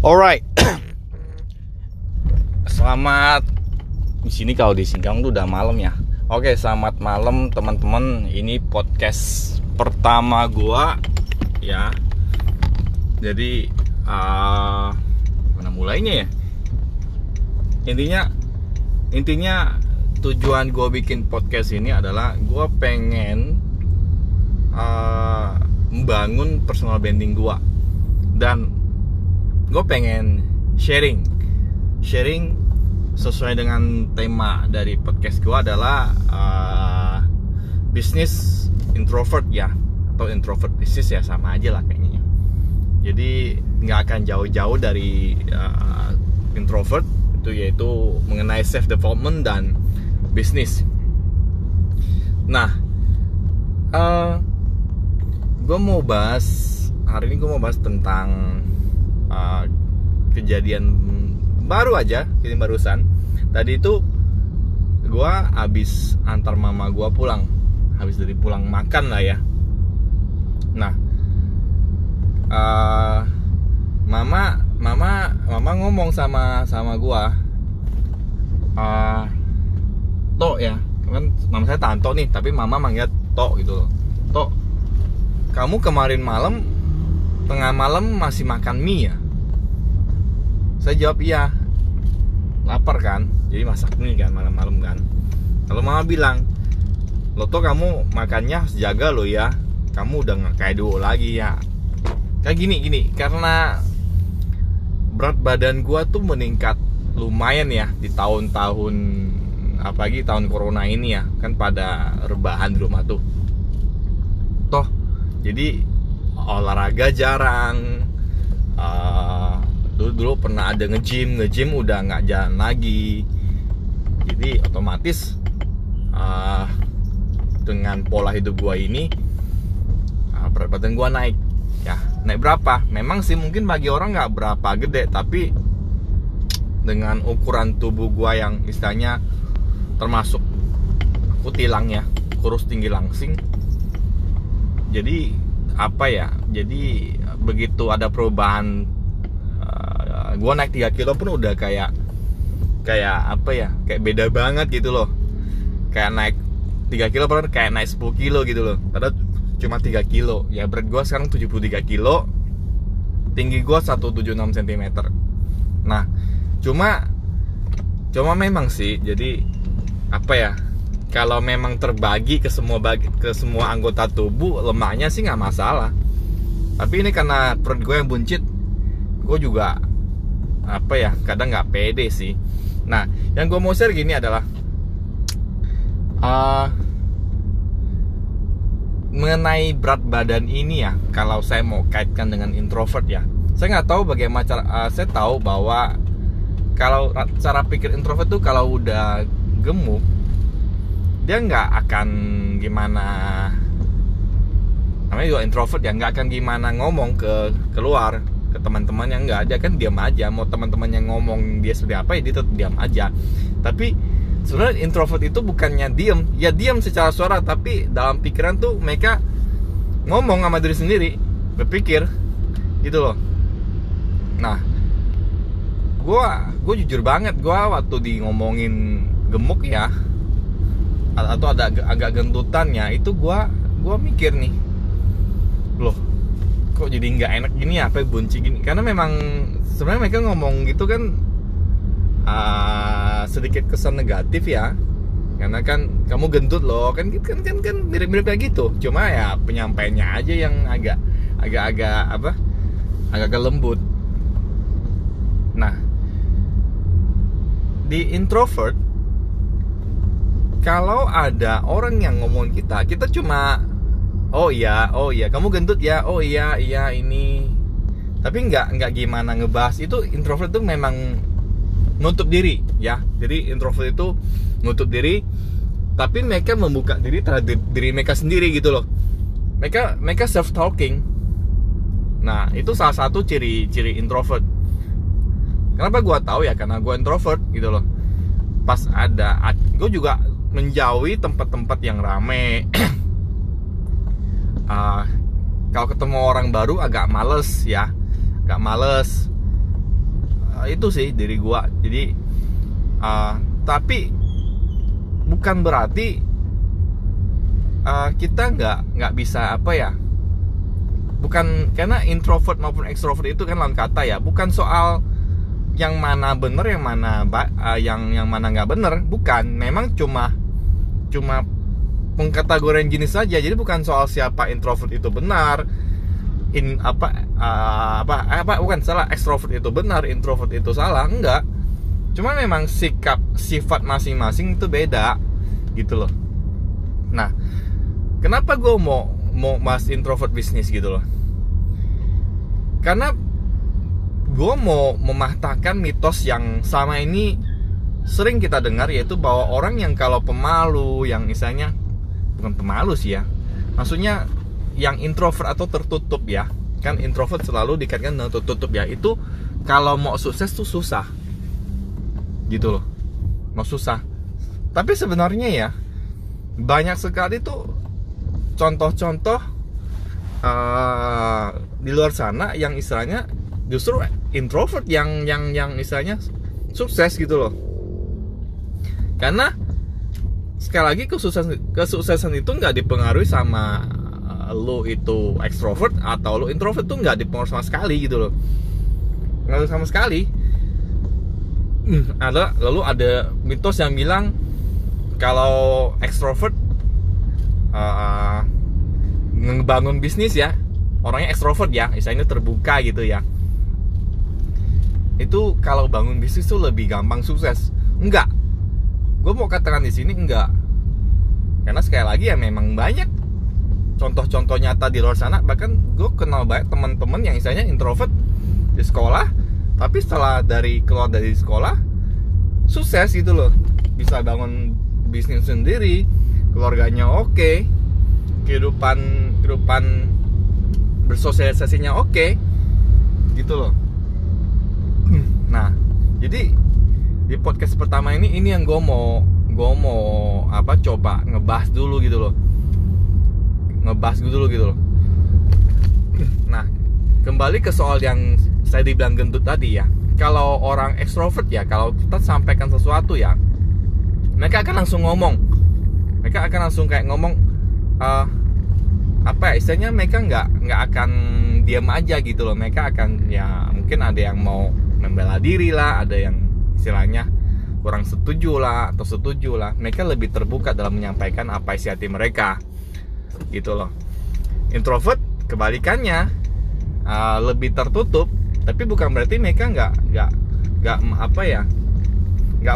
Alright. Selamat. Di sini kalau di Singkang tuh udah malam ya. Oke, selamat malam teman-teman. Ini podcast pertama gua ya. Jadi mana mulainya ya? Intinya tujuan gua bikin podcast ini adalah gua pengen membangun personal branding gua, dan gue pengen sharing sesuai dengan tema dari podcast gue adalah bisnis introvert ya, atau introvert bisnis ya, sama aja lah kayaknya. Jadi nggak akan jauh-jauh dari introvert itu, yaitu mengenai self development dan bisnis. Nah, gue mau bahas tentang kejadian barusan tadi itu. Gue abis antar mama gue pulang, habis dari pulang makan lah ya. Nah, mama ngomong sama gue, Tok ya, kan nama saya Tanto nih, tapi mama manggil Tok gitu loh. Tok, kamu kemarin malam tengah malam masih makan mie ya? Saya jawab iya. Lapar kan? Jadi masak mie kan malam-malam kan. Lalu mama bilang, "Loh, Tok, kamu makannya harus jaga lo ya. Kamu udah nggak kayak dulu lagi ya." Kayak gini, karena berat badan gua tuh meningkat lumayan ya di tahun-tahun, apalagi tahun corona ini ya, kan pada rebahan di rumah tuh. Toh, jadi olahraga jarang. Dulu pernah ada nge-gym udah nggak jalan lagi. Jadi otomatis dengan pola hidup gua ini berat badan gua naik. Ya, naik berapa? Memang sih mungkin bagi orang nggak berapa gede, tapi dengan ukuran tubuh gua yang istilahnya termasuk aku tilang ya, kurus tinggi langsing. Jadi jadi begitu ada perubahan, gue naik 3 kilo pun udah kayak beda banget gitu loh. Kayak naik 3 kilo pun kayak naik 10 kilo gitu loh, padahal cuma 3 kilo ya. Berat gue sekarang 73 kilo, tinggi gue 176 cm. Nah, cuma memang sih, jadi kalau memang terbagi ke semua anggota tubuh, lemaknya sih nggak masalah. Tapi ini karena perut gue yang buncit, gue juga kadang nggak pede sih. Nah, yang gue mau share gini adalah mengenai berat badan ini ya. Kalau saya mau kaitkan dengan introvert ya, saya nggak tahu bagaimana cara. Saya tahu bahwa kalau cara pikir introvert tuh kalau udah gemuk, dia nggak akan gimana, namanya juga introvert ya, nggak akan gimana ngomong keluar ke teman-temannya. Nggak, dia kan diam aja. Mau teman-temannya ngomong dia seperti apa ya, dia tetap diam aja. Tapi sebenarnya introvert itu bukannya diam ya, diam secara suara, tapi dalam pikiran tuh mereka ngomong sama diri sendiri, berpikir gitu loh. Nah, gue jujur banget, gue waktu di ngomongin gemuk ya, atau ada agak gendutannya itu, gue mikir nih, loh kok jadi nggak enak gini ya, bunci gini. Karena memang sebenarnya mereka ngomong gitu kan sedikit kesan negatif ya, karena kan kamu gendut loh kan mirip-mirip kayak gitu. Cuma ya penyampaiannya aja yang agak lembut. Nah, di introvert, kalau ada orang yang ngomong kita cuma oh iya kamu gendut ya, oh iya ini. Tapi nggak gimana ngebahas itu. Introvert itu memang nutup diri ya. Jadi introvert itu nutup diri, tapi mereka membuka diri terhadap diri mereka sendiri gitu loh. Mereka self talking. Nah, itu salah satu ciri introvert. Kenapa gue tahu ya? Karena gue introvert gitu loh. Pas ada, gue juga menjauhi tempat-tempat yang rame. Kalau ketemu orang baru agak males ya, itu sih diri gua. Jadi tapi bukan berarti kita nggak bisa apa ya, bukan karena introvert maupun extrovert itu kan lawan kata ya, bukan soal yang mana bener yang mana nggak bener, bukan. Memang cuma pengkategorian jenis saja. Jadi bukan soal siapa introvert itu benar, extrovert itu benar, introvert itu salah, enggak. Cuma memang sikap sifat masing-masing itu beda gitu loh. Nah, kenapa gue mau bahas introvert bisnis gitu loh? Karena gue mau mematahkan mitos yang sama ini sering kita dengar, yaitu bahwa orang yang kalau pemalu, yang misalnya bukan pemalu sih ya, maksudnya yang introvert atau tertutup ya, kan introvert selalu dikaitkan dengan tertutup ya, itu kalau mau sukses tuh susah gitu loh, mau susah. Tapi sebenarnya ya banyak sekali tuh contoh-contoh di luar sana yang istilahnya justru introvert yang istilahnya sukses gitu loh. Karena sekali lagi kesuksesan itu nggak dipengaruhi sama lo itu extrovert atau lo introvert, tuh nggak dipengaruhi sama sekali gitu loh, nggak sama sekali. Lalu ada mitos yang bilang kalau extrovert ngebangun bisnis ya, orangnya extrovert ya, istilahnya terbuka gitu ya, itu kalau bangun bisnis tuh lebih gampang sukses. Enggak, gue mau katakan di sini enggak, karena sekali lagi ya memang banyak contoh-contoh nyata di luar sana. Bahkan gue kenal banyak teman-teman yang misalnya introvert di sekolah, tapi setelah keluar dari sekolah sukses gitu loh, bisa bangun bisnis sendiri, keluarganya oke, kehidupan bersosialisasinya oke gitu loh. Nah, jadi di podcast pertama ini yang gue mau coba ngebahas dulu gitu loh. Nah, kembali ke soal yang saya dibilang gendut tadi ya, kalau orang extrovert ya, kalau kita sampaikan sesuatu ya, mereka akan langsung kayak ngomong istilahnya mereka nggak akan diam aja gitu loh. Mereka akan ya, mungkin ada yang mau membela diri lah, ada yang istilahnya kurang setuju lah atau setuju lah. Mereka lebih terbuka dalam menyampaikan apa isi hati mereka gitu loh. Introvert kebalikannya, lebih tertutup, tapi bukan berarti mereka nggak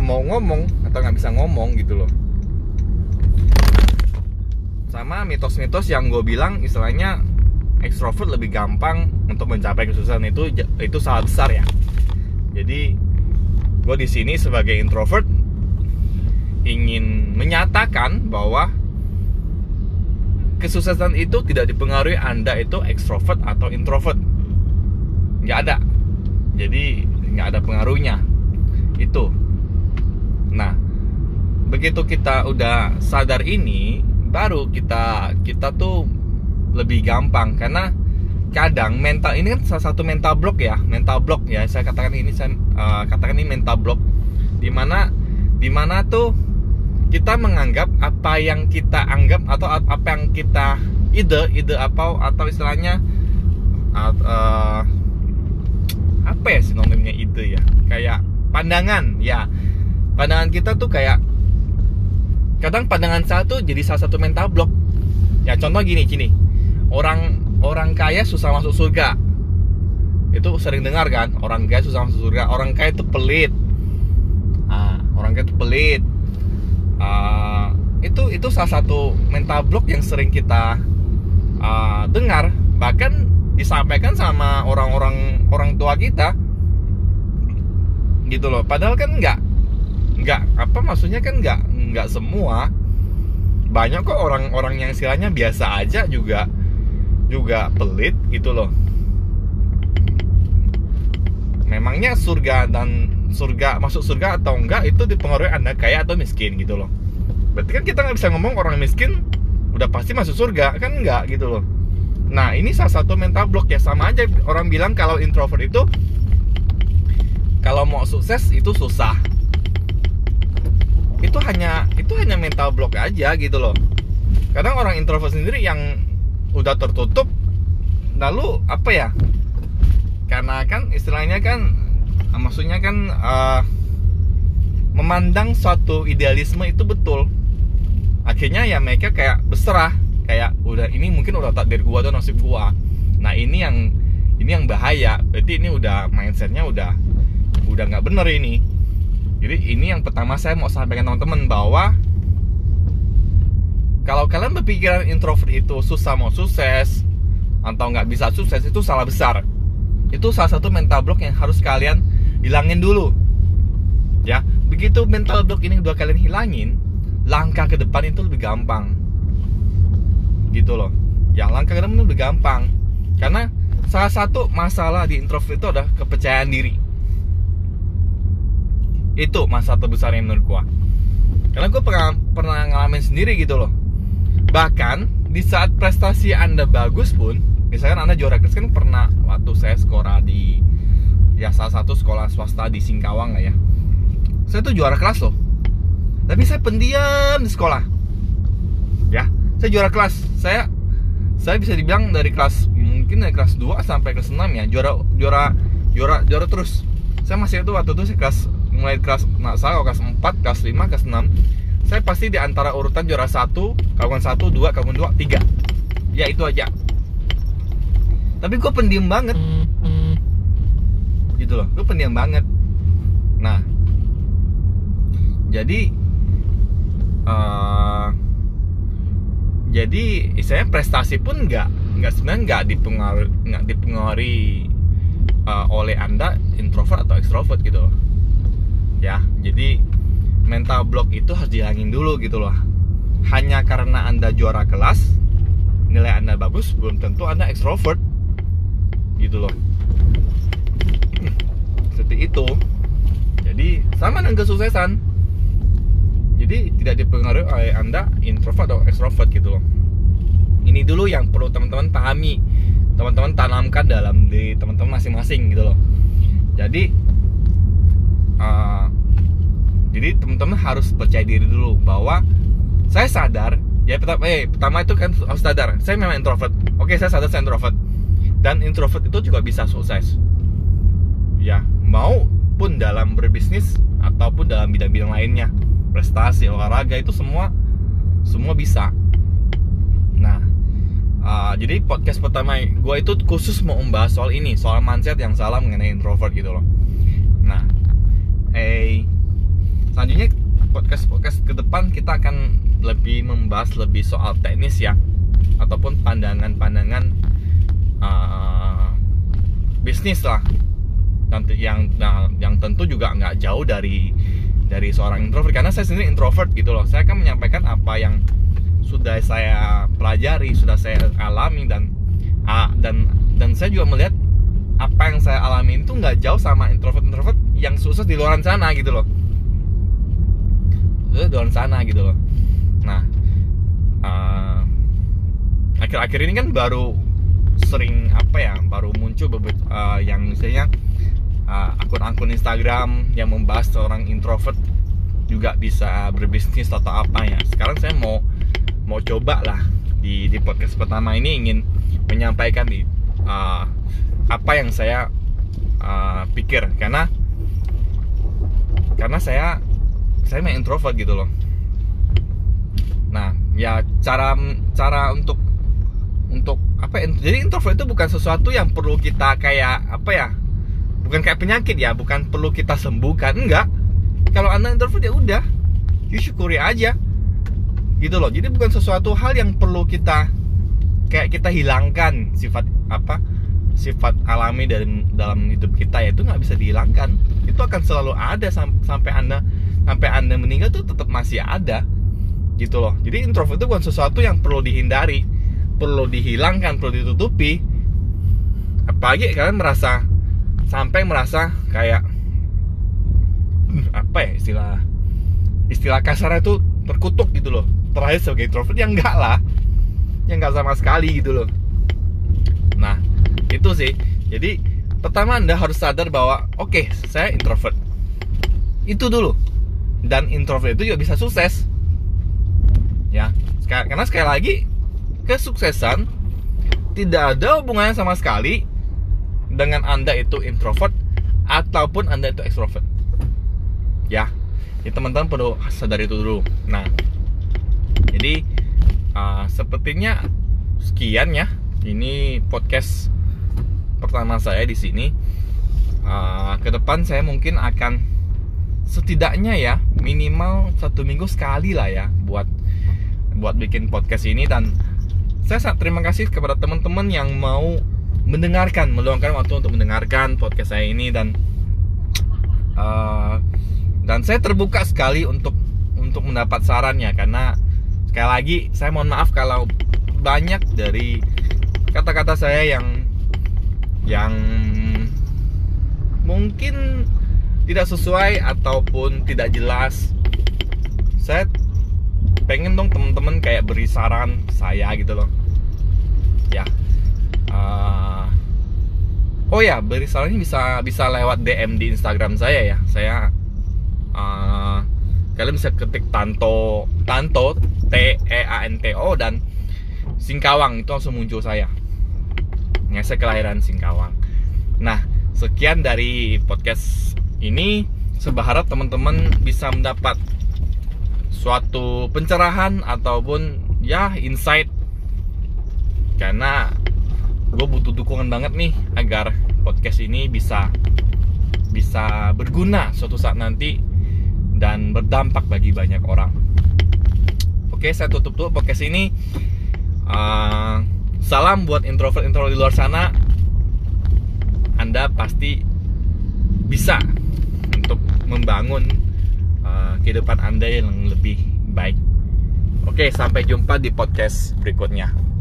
mau ngomong atau nggak bisa ngomong gitu loh. Sama mitos-mitos yang gue bilang istilahnya extrovert lebih gampang untuk mencapai kesuksesan, itu salah besar ya. Jadi gue di sini sebagai introvert ingin menyatakan bahwa kesuksesan itu tidak dipengaruhi Anda itu extrovert atau introvert, nggak ada. Jadi nggak ada pengaruhnya itu. Nah, begitu kita udah sadar ini, baru kita tuh lebih gampang. Karena kadang mental ini kan salah satu mental block ya, saya katakan ini mental block, dimana tuh kita menganggap apa yang kita anggap atau apa yang kita ide atau istilahnya apa ya sinonimnya ide ya, kayak pandangan kita tuh kayak kadang pandangan saya tuh jadi salah satu mental block ya. Contoh gini, orang kaya susah masuk surga, itu sering dengar kan, orang kaya susah masuk surga, orang kaya itu pelit, itu salah satu mental block yang sering kita dengar, bahkan disampaikan sama orang tua kita gitu loh. Padahal kan nggak semua, banyak kok orang-orang yang istilahnya biasa aja juga pelit gitu loh. Memangnya masuk surga atau enggak itu dipengaruhi Anda kaya atau miskin gitu loh. Berarti kan kita nggak bisa ngomong orang miskin udah pasti masuk surga, kan enggak gitu loh. Nah, ini salah satu mental block ya. Sama aja orang bilang kalau introvert itu Kalau mau sukses itu susah. Itu hanya mental block aja gitu loh. Kadang orang introvert sendiri yang udah tertutup, lalu apa ya? Karena kan istilahnya kan, maksudnya kan memandang suatu idealisme itu betul. Akhirnya ya mereka kayak berserah, kayak udah ini mungkin udah takdir gua atau nasib gua. Nah ini yang bahaya. Berarti ini udah mindsetnya udah nggak bener ini. Jadi ini yang pertama saya mau sampaikan teman-teman, bahwa kalau kalian berpikiran introvert itu susah mau sukses atau nggak bisa sukses, itu salah besar. Itu salah satu mental block yang harus kalian hilangin dulu, ya. Begitu mental block ini udah kalian hilangin, langkah ke depan itu lebih gampang, gitu loh. Ya, langkah ke depan itu lebih gampang. Karena salah satu masalah di introvert itu adalah kepercayaan diri. Itu masalah terbesar yang menurut gua. Karena gua pernah ngalamin sendiri gitu loh. Bahkan di saat prestasi Anda bagus pun, misalkan Anda juara kelas, kan pernah waktu saya sekolah di salah satu sekolah swasta di Singkawang lah ya. Saya tuh juara kelas loh. Tapi saya pendiam di sekolah. Ya, saya juara kelas. Saya bisa dibilang dari kelas 2 sampai kelas 6 ya, juara terus. Saya masih itu waktu itu kelas 4, kelas 5, kelas 6. Saya pasti di antara urutan juara 1, kawan 1, 2, kawan 2, 3. Ya itu aja. Tapi gue pendiam banget. Gitu loh, gue pendiam banget. Nah, jadi istilahnya prestasi pun nggak dipengaruhi oleh Anda introvert atau ekstrovert gitu loh. Ya, jadi mental block itu harus dihilangin dulu gitu loh. Hanya karena Anda juara kelas, nilai Anda bagus, belum tentu Anda ekstrovert gitu loh. Seperti itu. Jadi sama dengan kesuksesan. Jadi tidak dipengaruhi oleh Anda introvert atau extrovert gitu loh. Ini dulu yang perlu teman-teman pahami, teman-teman tanamkan dalam diri teman-teman masing-masing gitu loh. Jadi teman-teman harus percaya diri dulu, bahwa saya sadar ya, pertama itu kan harus sadar saya memang introvert. Oke, saya sadar saya introvert, dan introvert itu juga bisa sukses. Ya, maupun dalam berbisnis ataupun dalam bidang-bidang lainnya. Prestasi, olahraga, itu semua bisa. Nah, jadi podcast pertama gue itu khusus mau membahas soal ini, soal mindset yang salah mengenai introvert gitu loh. Nah, selanjutnya podcast ke depan kita akan membahas lebih soal teknis ya, ataupun pandangan-pandangan bisnis lah, yang tentu juga nggak jauh dari seorang introvert, karena saya sendiri introvert gitu loh. Saya akan menyampaikan apa yang sudah saya pelajari, sudah saya alami, dan saya juga melihat apa yang saya alami itu nggak jauh sama introvert yang sukses di luar sana gitu loh. Di luar sana gitu loh. Nah, akhir-akhir ini kan baru sering baru muncul yang misalnya akun-akun Instagram yang membahas seorang introvert juga bisa berbisnis atau apa ya. Sekarang saya mau coba lah di podcast pertama ini ingin menyampaikan apa yang saya pikir, karena saya memang introvert gitu loh. Nah, ya cara untuk apa? Jadi introvert itu bukan sesuatu yang perlu kita kayak apa ya? Bukan kayak penyakit ya, bukan perlu kita sembuhkan, enggak. Kalau Anda introvert ya udah, syukuri aja. Gitu loh. Jadi bukan sesuatu hal yang perlu kita kayak kita hilangkan sifat alami dalam hidup kita, ya itu enggak bisa dihilangkan. Itu akan selalu ada sampai Anda meninggal tuh tetap masih ada. Gitu loh. Jadi introvert itu bukan sesuatu yang perlu dihindari, perlu dihilangkan, perlu ditutupi. Apalagi kalian merasa kayak apa ya, istilah kasarnya itu terkutuk gitu loh, terakhir sebagai introvert, yang enggak lah, yang enggak sama sekali gitu loh. Nah, itu sih. Jadi Pertama, Anda harus sadar bahwa oke, saya introvert. Itu dulu. Dan introvert itu juga bisa sukses. Ya, karena sekali lagi kesuksesan tidak ada hubungannya sama sekali dengan Anda itu introvert ataupun Anda itu extrovert. Ya, ini teman-teman perlu sadar itu dulu. Nah, jadi sepertinya sekian ya. Ini podcast pertama saya di sini. Ke depan saya mungkin akan setidaknya ya minimal 1 minggu sekali lah ya buat bikin podcast ini. Dan saya sangat terima kasih kepada teman-teman yang mau mendengarkan, meluangkan waktu untuk mendengarkan podcast saya ini. Dan dan saya terbuka sekali untuk mendapat sarannya, karena sekali lagi saya mohon maaf kalau banyak dari kata-kata saya yang mungkin tidak sesuai ataupun tidak jelas. Saya pengen dong temen-temen kayak beri saran saya gitu loh ya. Oh ya, beri sarannya bisa lewat DM di Instagram saya ya. Kalian bisa ketik Tanto TEANTO dan Singkawang, itu langsung muncul saya. Ya, saya kelahiran Singkawang. Nah, sekian dari podcast ini. Saya berharap teman-teman bisa mendapat suatu pencerahan ataupun ya insight, karena gue butuh dukungan banget nih agar podcast ini bisa berguna suatu saat nanti dan berdampak bagi banyak orang. Oke, saya tutup dulu podcast ini. Salam buat introvert di luar sana. Anda pasti bisa untuk membangun kehidupan Anda yang lebih baik. Oke, sampai jumpa di podcast berikutnya.